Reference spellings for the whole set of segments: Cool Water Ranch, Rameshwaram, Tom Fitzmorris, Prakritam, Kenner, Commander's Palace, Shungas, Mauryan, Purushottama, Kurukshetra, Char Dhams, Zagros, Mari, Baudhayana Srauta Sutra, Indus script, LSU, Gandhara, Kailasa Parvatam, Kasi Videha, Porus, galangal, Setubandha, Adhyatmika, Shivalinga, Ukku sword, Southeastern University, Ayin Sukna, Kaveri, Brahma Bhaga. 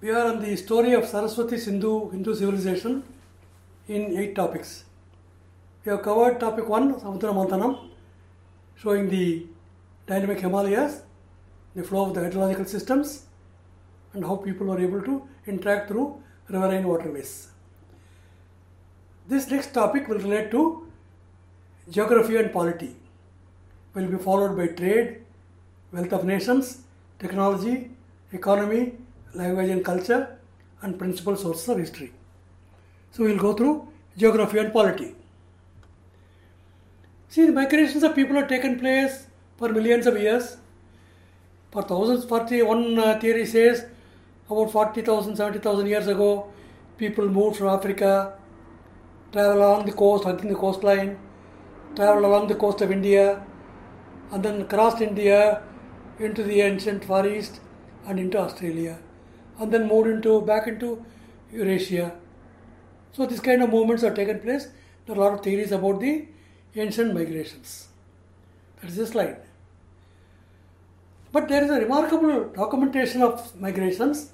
We are on the story of Saraswati Sindhu, Hindu civilization in 8 topics. We have covered topic 1, Samudra Manthanam, showing the dynamic Himalayas, the flow of the hydrological systems, and how people were able to interact through riverine waterways. This next topic will relate to geography and polity, will be followed by trade, wealth of nations, technology, economy, language and culture, and principal sources of history. So we will go through geography and polity. See, the migrations of people have taken place for millions of years, for thousands. One theory says about 40,000, 70,000 years ago, people moved from Africa, traveled along the coast, hunting the coastline, traveled along the coast of India, and then crossed India into the ancient Far East and into Australia, and then moved back into Eurasia. So this kind of movements have taken place. There are a lot of theories about the ancient migrations. That is the slide. But there is a remarkable documentation of migrations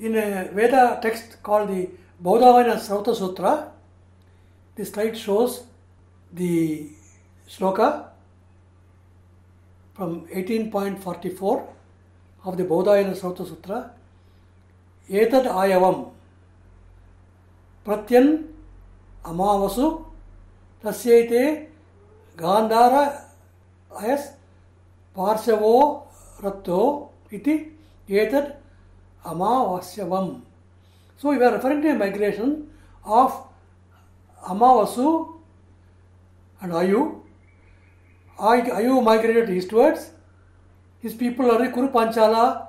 in a Veda text called the Baudhayana Srauta Sutra. This slide shows the shloka from 18.44 of the Baudhayana Srauta Sutra. Etad ayavam pratyan amavasu tasyate gandhara ayas parshavo ratto iti etad amavasyavam. So we are referring to a migration of Amavasu and Ayu. Ayu migrated eastwards. His people are the Kuru Panchala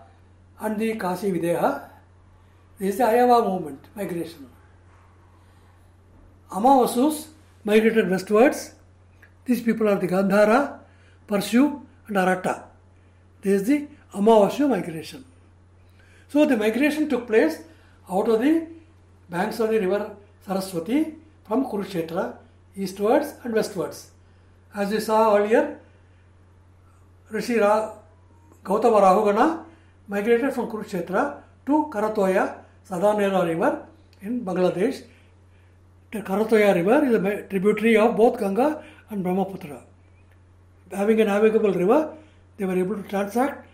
and the Kasi Videha. This is the Ayava movement, migration. Amavasus migrated westwards. These people are the Gandhara, Parshu and Aratta. This is the Amavasu migration. So the migration took place out of the banks of the river Saraswati from Kurukshetra eastwards and westwards. As we saw earlier, Rishi Gautama Rahogana migrated from Kurukshetra to Karatoya, Sadanayana river in Bangladesh. The Karatoya river is a tributary of both Ganga and Brahmaputra. Having a navigable river, they were able to transact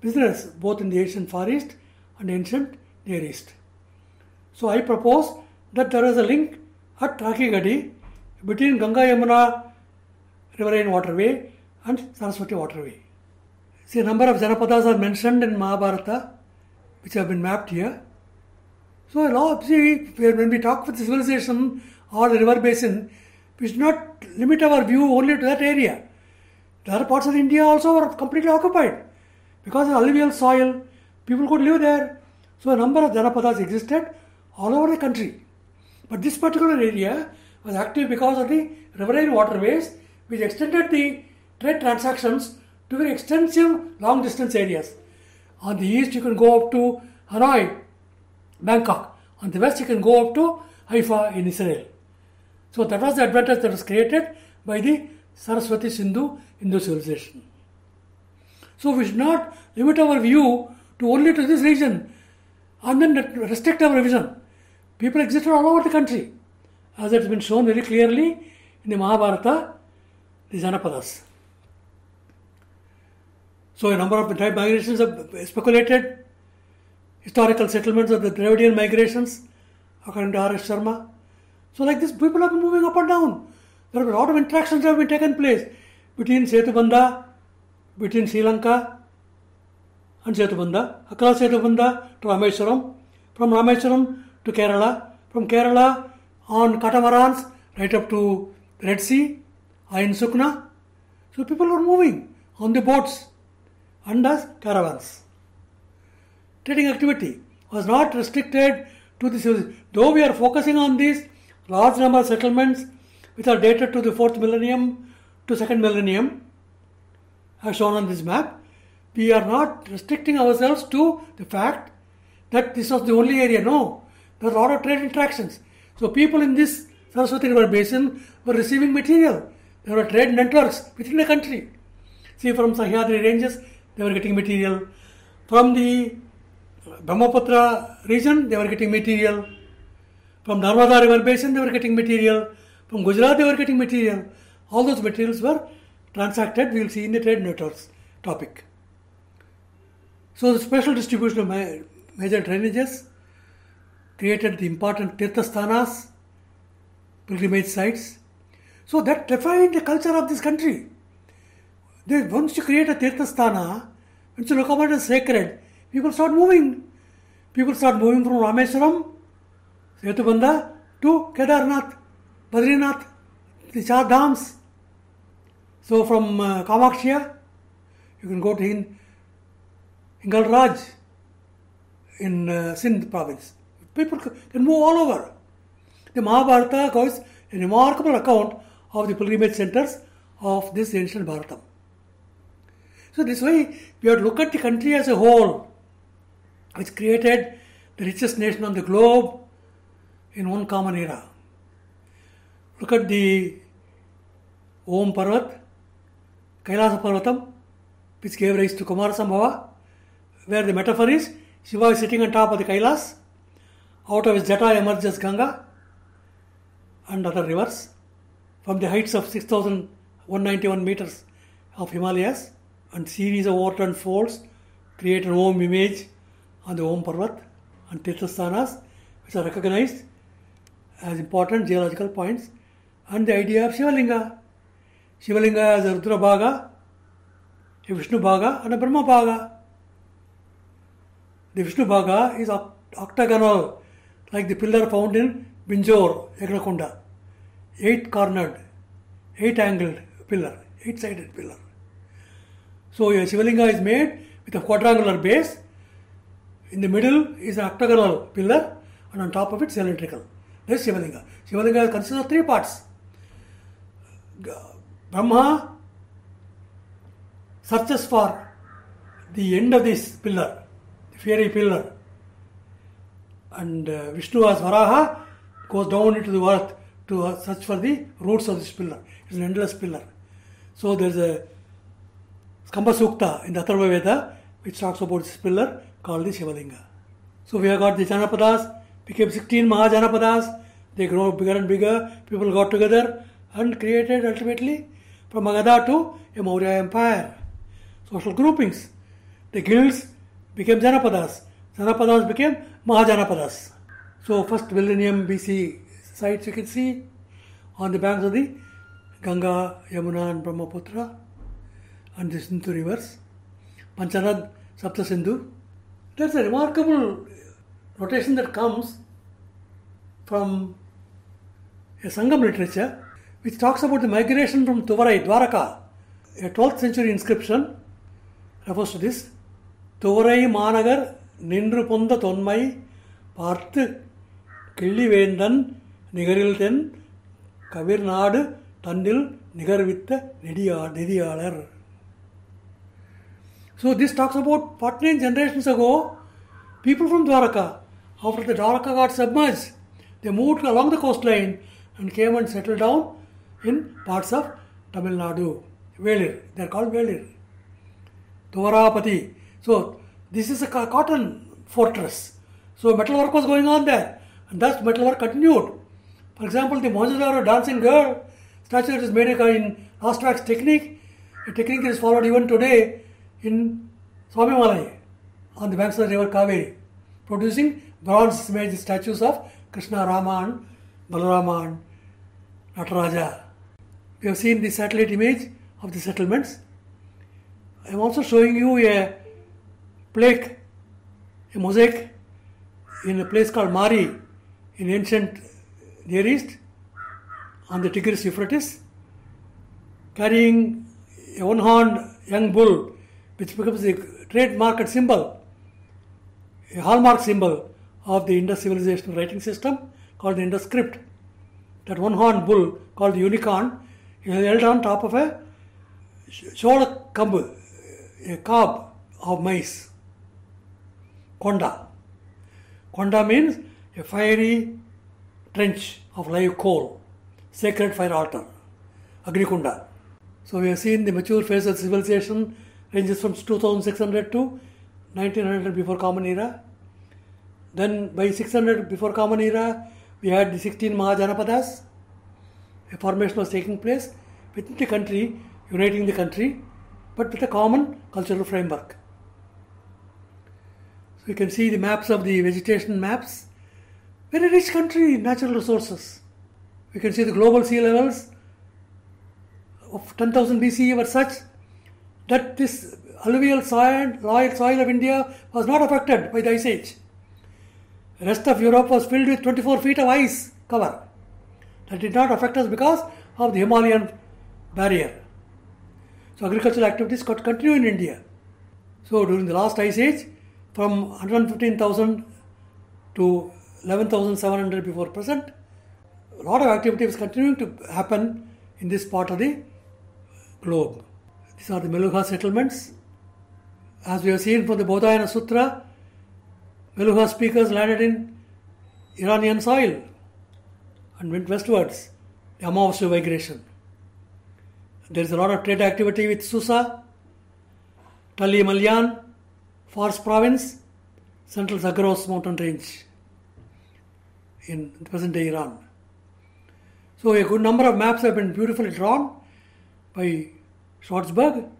business both in the ancient Far East and ancient Near East. So I propose that there is a link at Rakigadi between Ganga Yamuna riverine waterway and Saraswati waterway. See, a number of Janapadas are mentioned in Mahabharata, which have been mapped here. So now, see, when we talk with civilization or the river basin, we should not limit our view only to that area. The other parts of India also were completely occupied because of alluvial soil, people could live there. So a number of Janapadas existed all over the country. But this particular area was active because of the riverine waterways, which extended the trade transactions to very extensive long distance areas. On the east you can go up to Hanoi, Bangkok. On the west you can go up to Haifa in Israel. So that was the advantage that was created by the Saraswati Sindhu Hindu civilization. So we should not limit our view only to this region and then restrict our vision. People existed all over the country, as it has been shown very clearly in the Mahabharata, the Janapadas. So a number of type migrations are speculated. Historical settlements of the Dravidian migrations, according to R.S. Sharma. So like this, people have been moving up and down. There have been a lot of interactions that have been taken place between Setubandha, between Sri Lanka and Setubandha, across Setubandha to Rameshwaram, from Rameshwaram to Kerala, from Kerala on catamarans right up to Red Sea, Ayin Sukna. So people were moving on the boats and as caravans. Trading activity was not restricted to the civilization. Though we are focusing on these large number of settlements which are dated to the 4th millennium to 2nd millennium, as shown on this map, we are not restricting ourselves to the fact that this was the only area. No, there are a lot of trade interactions. So people in this Saraswati River basin were receiving material. There were trade networks within the country. See, from Sahyadri ranges, they were getting material. From the Brahmaputra region, they were getting material. From Narmada river basin, they were getting material. From Gujarat, they were getting material. All those materials were transacted, we will see in the trade networks topic. So the special distribution of major drainages created the important Tirthasthanas, pilgrimage sites. So that defined the culture of this country. Once you create a Tirthasthana, once you look upon it as sacred, people start moving. People start moving from Rameshwaram, Setubandha to Kedarnath, Badrinath, the Char Dhams. So from Kamakshya, you can go to Hinglaj in Sindh province. People can move all over. The Mahabharata gives a remarkable account of the pilgrimage centers of this ancient Bharatam. So this way, we have to look at the country as a whole, which created the richest nation on the globe in one common era. Look at the Om Parvat, Kailasa Parvatam, which gave rise to Kumara Sambhava, where the metaphor is, Shiva is sitting on top of the Kailas, out of his Jata emerges Ganga and other rivers from the heights of 6,191 meters of Himalayas, and series of overturned folds create an Om image on the Om Parvat and Tirthasthanas, which are recognized as important geological points, and the idea of Shivalinga. Shivalinga is a Rudra Bhaga, a Vishnu Bhaga and a Brahma Bhaga. The Vishnu Bhaga is octagonal, like the pillar found in Binjore, Egrakonda. 8-cornered, 8-angled pillar, 8-sided pillar. So a Shivalinga is made with a quadrangular base. In the middle is an octagonal pillar, and on top of it cylindrical. That's Shivalinga. Shivalinga consists of three parts: Brahma searches for the end of this pillar, the fiery pillar, and Vishnu as Varaha goes down into the earth to search for the roots of this pillar. It's an endless pillar. So there's a Skamba Sukta in the Atharva Veda, which talks about this pillar called the Shivalinga. So we have got the Janapadas, became 16 Mahajanapadas. They grow bigger and bigger. People got together and created ultimately from Magadha to a Maurya Empire. Social groupings. The guilds became Janapadas. Janapadas became Mahajanapadas. So first millennium BC sites you can see on the banks of the Ganga, Yamuna and Brahmaputra, and the Sindhu rivers, Panchanad, Sapta Sindhu. That's a remarkable notation that comes from a Sangam literature, which talks about the migration from Tuvarai, Dwaraka. A 12th century inscription refers to this. Tuvarai Managar Nindru Ponda Tonmai Parthu Killi Vendan Nigaril Ten Kavir Nadu Tandil Nigarvitta Nidiyalar. So this talks about 49 generations ago, people from Dwaraka, after the Dwaraka got submerged, they moved along the coastline and came and settled down in parts of Tamil Nadu, Velir. They are called Velir. Dwarapati. So this is a cotton fortress. So metal work was going on there, and thus metal work continued. For example, the Mohenjo-daro dancing girl statue is made in last wax technique. A technique that is followed even today in Swamimalai, on the banks of the river Kaveri, producing bronze image statues of Krishna, Rama, Balarama, Nataraja. We have seen the satellite image of the settlements. I am also showing you a plaque, a mosaic in a place called Mari in ancient Near East on the Tigris Euphrates, carrying a one-horned young bull, which becomes the trademark symbol, a hallmark symbol of the Indus civilization writing system called the Indus script. That one-horned bull called the unicorn is held on top of a shoulder kambu, a cob of maize. Konda. Konda means a fiery trench of live coal, sacred fire altar, Agnikunda. So we have seen the mature phase of civilization ranges from 2600 to 1900 before Common Era. Then by 600 before Common Era, we had the 16 Mahajanapadas. A formation was taking place within the country, uniting the country, but with a common cultural framework. So you can see the maps of the vegetation maps. Very rich country, natural resources. We can see the global sea levels of 10,000 BCE were such that this alluvial soil of India was not affected by the Ice Age. The rest of Europe was filled with 24 feet of ice cover. That did not affect us because of the Himalayan barrier. So agricultural activities could continue in India. So during the last Ice Age, from 115,000 to 11,700 before present, a lot of activity was continuing to happen in this part of the globe. These are the Meluhha settlements. As we have seen from the Baudhayana Sutra, Meluhha speakers landed in Iranian soil and went westwards, the Amavasu migration. There is a lot of trade activity with Susa, Tully Malyan, Fars province, central Zagros mountain range in present day Iran. So a good number of maps have been beautifully drawn by Schwarzberg.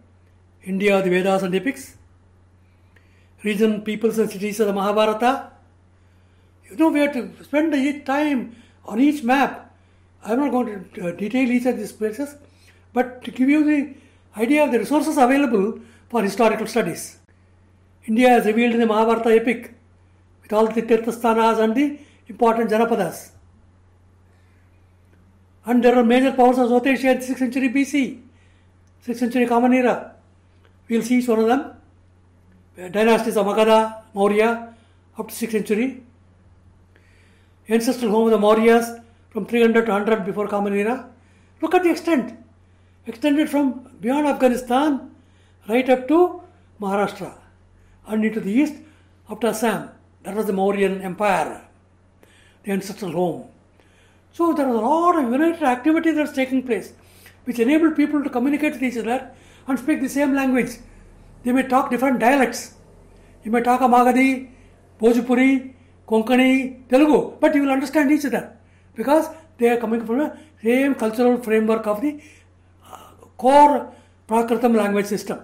India, the Vedas and epics. Region, peoples and cities of the Mahabharata. You know, we have to spend each time on each map. I am not going to detail each of these places, but to give you the idea of the resources available for historical studies. India is revealed in the Mahabharata epic with all the Tirthasthanas and the important Janapadas. And there are major powers of South Asia in the 6th century BC, 6th century Common Era. We will see each one of them. Dynasties of Magadha, Maurya, up to 6th century. Ancestral home of the Mauryas from 300 to 100 before Common Era. Look at the extent. Extended from beyond Afghanistan right up to Maharashtra and into the east up to Assam. That was the Mauryan Empire, the ancestral home. So there was a lot of united activity that was taking place, which enabled people to communicate with each other and speak the same language. They may talk different dialects. You may talk a Magadhi, Bhojpuri, Konkani, Telugu, but you will understand each other because they are coming from the same cultural framework of the core Prakritam language system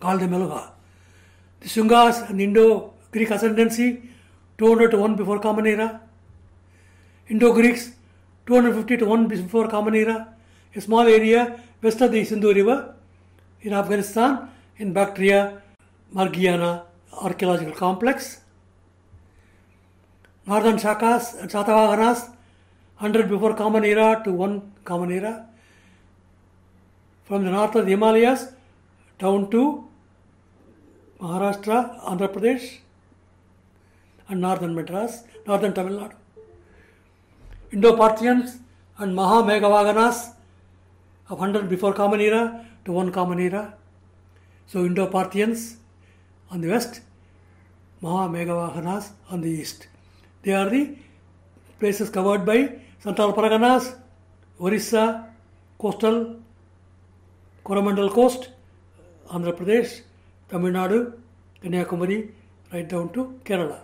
called the Meluhha. The Shungas and Indo-Greek ascendancy, 200 to 1 before Common Era. Indo-Greeks, 250 to 1 before Common Era, a small area west of the Sindhu River in Afghanistan, in Bactria, Margiana archaeological complex. Northern Shakas and Satavaganas, 100 before Common Era to 1 Common Era. From the north of the Himalayas down to Maharashtra, Andhra Pradesh and northern Madras, northern Tamil Nadu. Indo-Parthians and Maha-Megavaganas of 100 before Common Era to 1 Common Era. So Indo-Parthians on the west, Maha-Megavaganas on the east. They are the places covered by Santal Paraganas, Orissa, coastal, Coromandel coast, Andhra Pradesh, Tamil Nadu, Kanyakumari, right down to Kerala.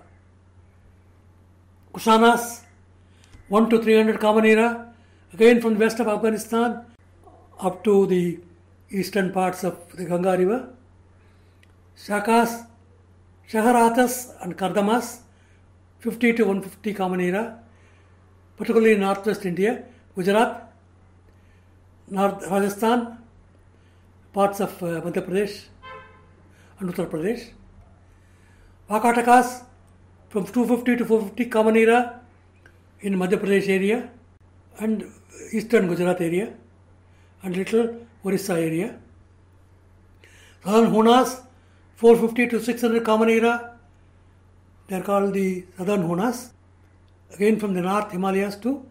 Kushanas, 1 to 300 Common Era, again from the west of Afghanistan up to the eastern parts of the Ganga River. Shakas, Shaharatas and Kardamas, 50 to 150 Common Era, particularly in northwest India, Gujarat, North Rajasthan, parts of Madhya Pradesh and Uttar Pradesh. Vakatakas, from 250 to 450 Common Era, in Madhya Pradesh area and eastern Gujarat area and little Orissa area. Southern Hunas, 450 to 600 Common Era. They are called the Southern Hunas. Again from the north Himalayas to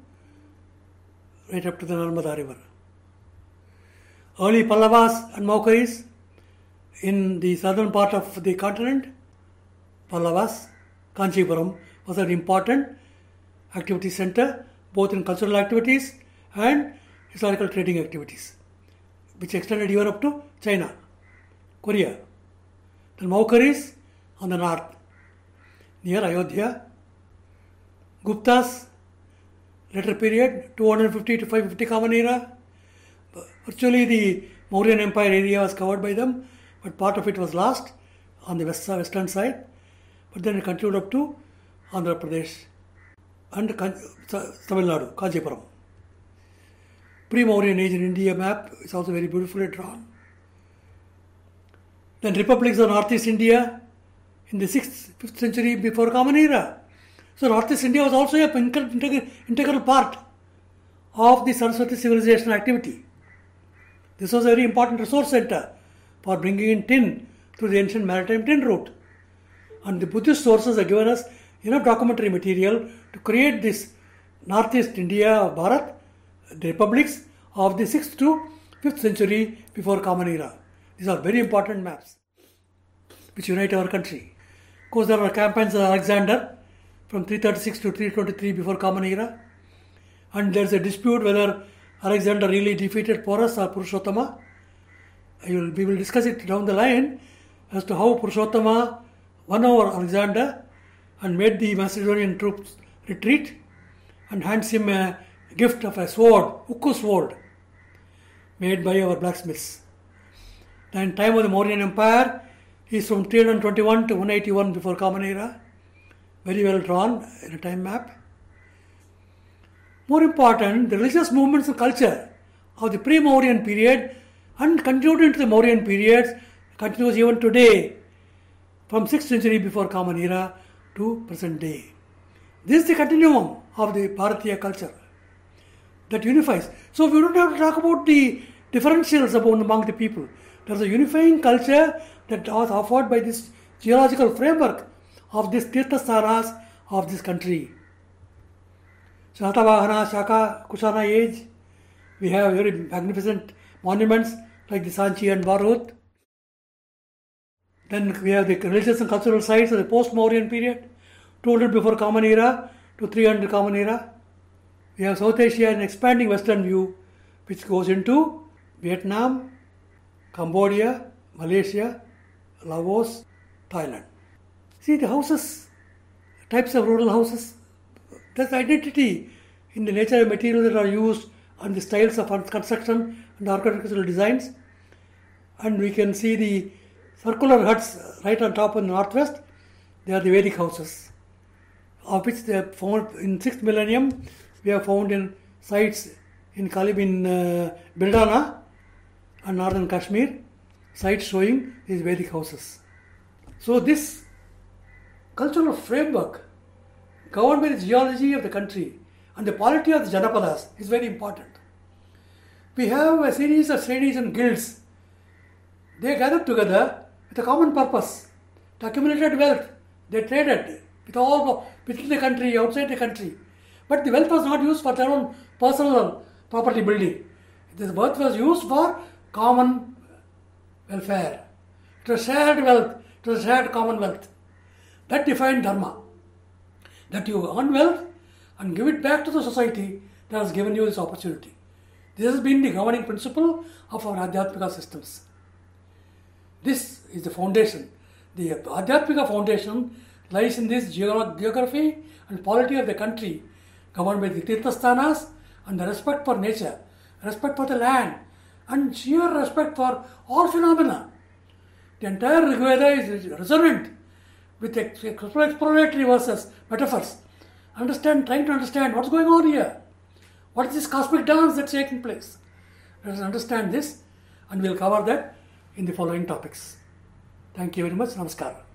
right up to the Narmada River. Early Pallavas and Maukaris in the southern part of the continent. Pallavas, Kanchipuram was an important activity center, both in cultural activities and historical trading activities, which extended even up to China, Korea. The Maukaris on the north. near Ayodhya. Gupta's later period, 250 to 550 Common Era. Virtually the Mauryan Empire area was covered by them, but part of it was lost on the western side. But then it continued up to Andhra Pradesh and Tamil Nadu, Kanchipuram. Pre-Mauryan age in India map is also very beautifully drawn. Then republics of Northeast India in the 5th century before Common Era. So Northeast India was also an integral part of the Saraswati civilization activity. This was a very important resource center for bringing in tin through the ancient maritime tin route. And the Buddhist sources have given us enough documentary material to create this Northeast India of Bharat, the republics of the 6th to 5th century before Common Era. These are very important maps which unite our country. Of course, there are campaigns of Alexander from 336 to 323 before Common Era. And there is a dispute whether Alexander really defeated Porus or Purushottama. We will discuss it down the line as to how Purushottama won over Alexander and made the Macedonian troops retreat and hands him a gift of a sword, Ukku sword, made by our blacksmiths. And time of the Mauryan Empire is from 321 to 181 before Common Era. Very well drawn in a time map. More important, the religious movements and culture of the pre-Mauryan period and continued into the Mauryan periods continues even today from 6th century before Common Era to present day. This is the continuum of the Bharatiya culture that unifies. So we don't have to talk about the differentials among the people. There is a unifying culture that was offered by this geological framework of these Tirthasaras of this country. Shatavahana, Shaka, Kushana age, we have very magnificent monuments like the Sanchi and Bharut. Then we have the religious and cultural sites of the post-Mauryan period, 200 before Common Era to 300 Common Era. We have South Asia and expanding Western view, which goes into Vietnam, Cambodia, Malaysia, Laos, Thailand. See the houses, types of rural houses, there's identity in the nature of materials that are used and the styles of construction and architectural designs. And we can see the circular huts right on top in the northwest. They are the Vedic houses, of which they are found in 6th millennium. We have found in sites in Bildana, and northern Kashmir, sites showing these Vedic houses. So this cultural framework governed by the geology of the country and the polity of the Janapadas is very important. We have a series of sredis and guilds. They gathered together with a common purpose to accumulate wealth. They traded with all within the country, outside the country. But the wealth was not used for their own personal property building. This wealth was used for common welfare. It was shared wealth, it was shared common wealth. That defined dharma. That you earn wealth and give it back to the society that has given you this opportunity. This has been the governing principle of our Adhyatmika systems. This is the foundation. The Adhyatmika foundation lies in this geography and polity of the country, governed by the Tirthasthanas and the respect for nature, respect for the land, and sheer respect for all phenomena. The entire Rig Veda is resonant with exploratory verses, metaphors. Trying to understand what's going on here. What is this cosmic dance that's taking place? Let us understand this, and we'll cover that in the following topics. Thank you very much. Namaskar.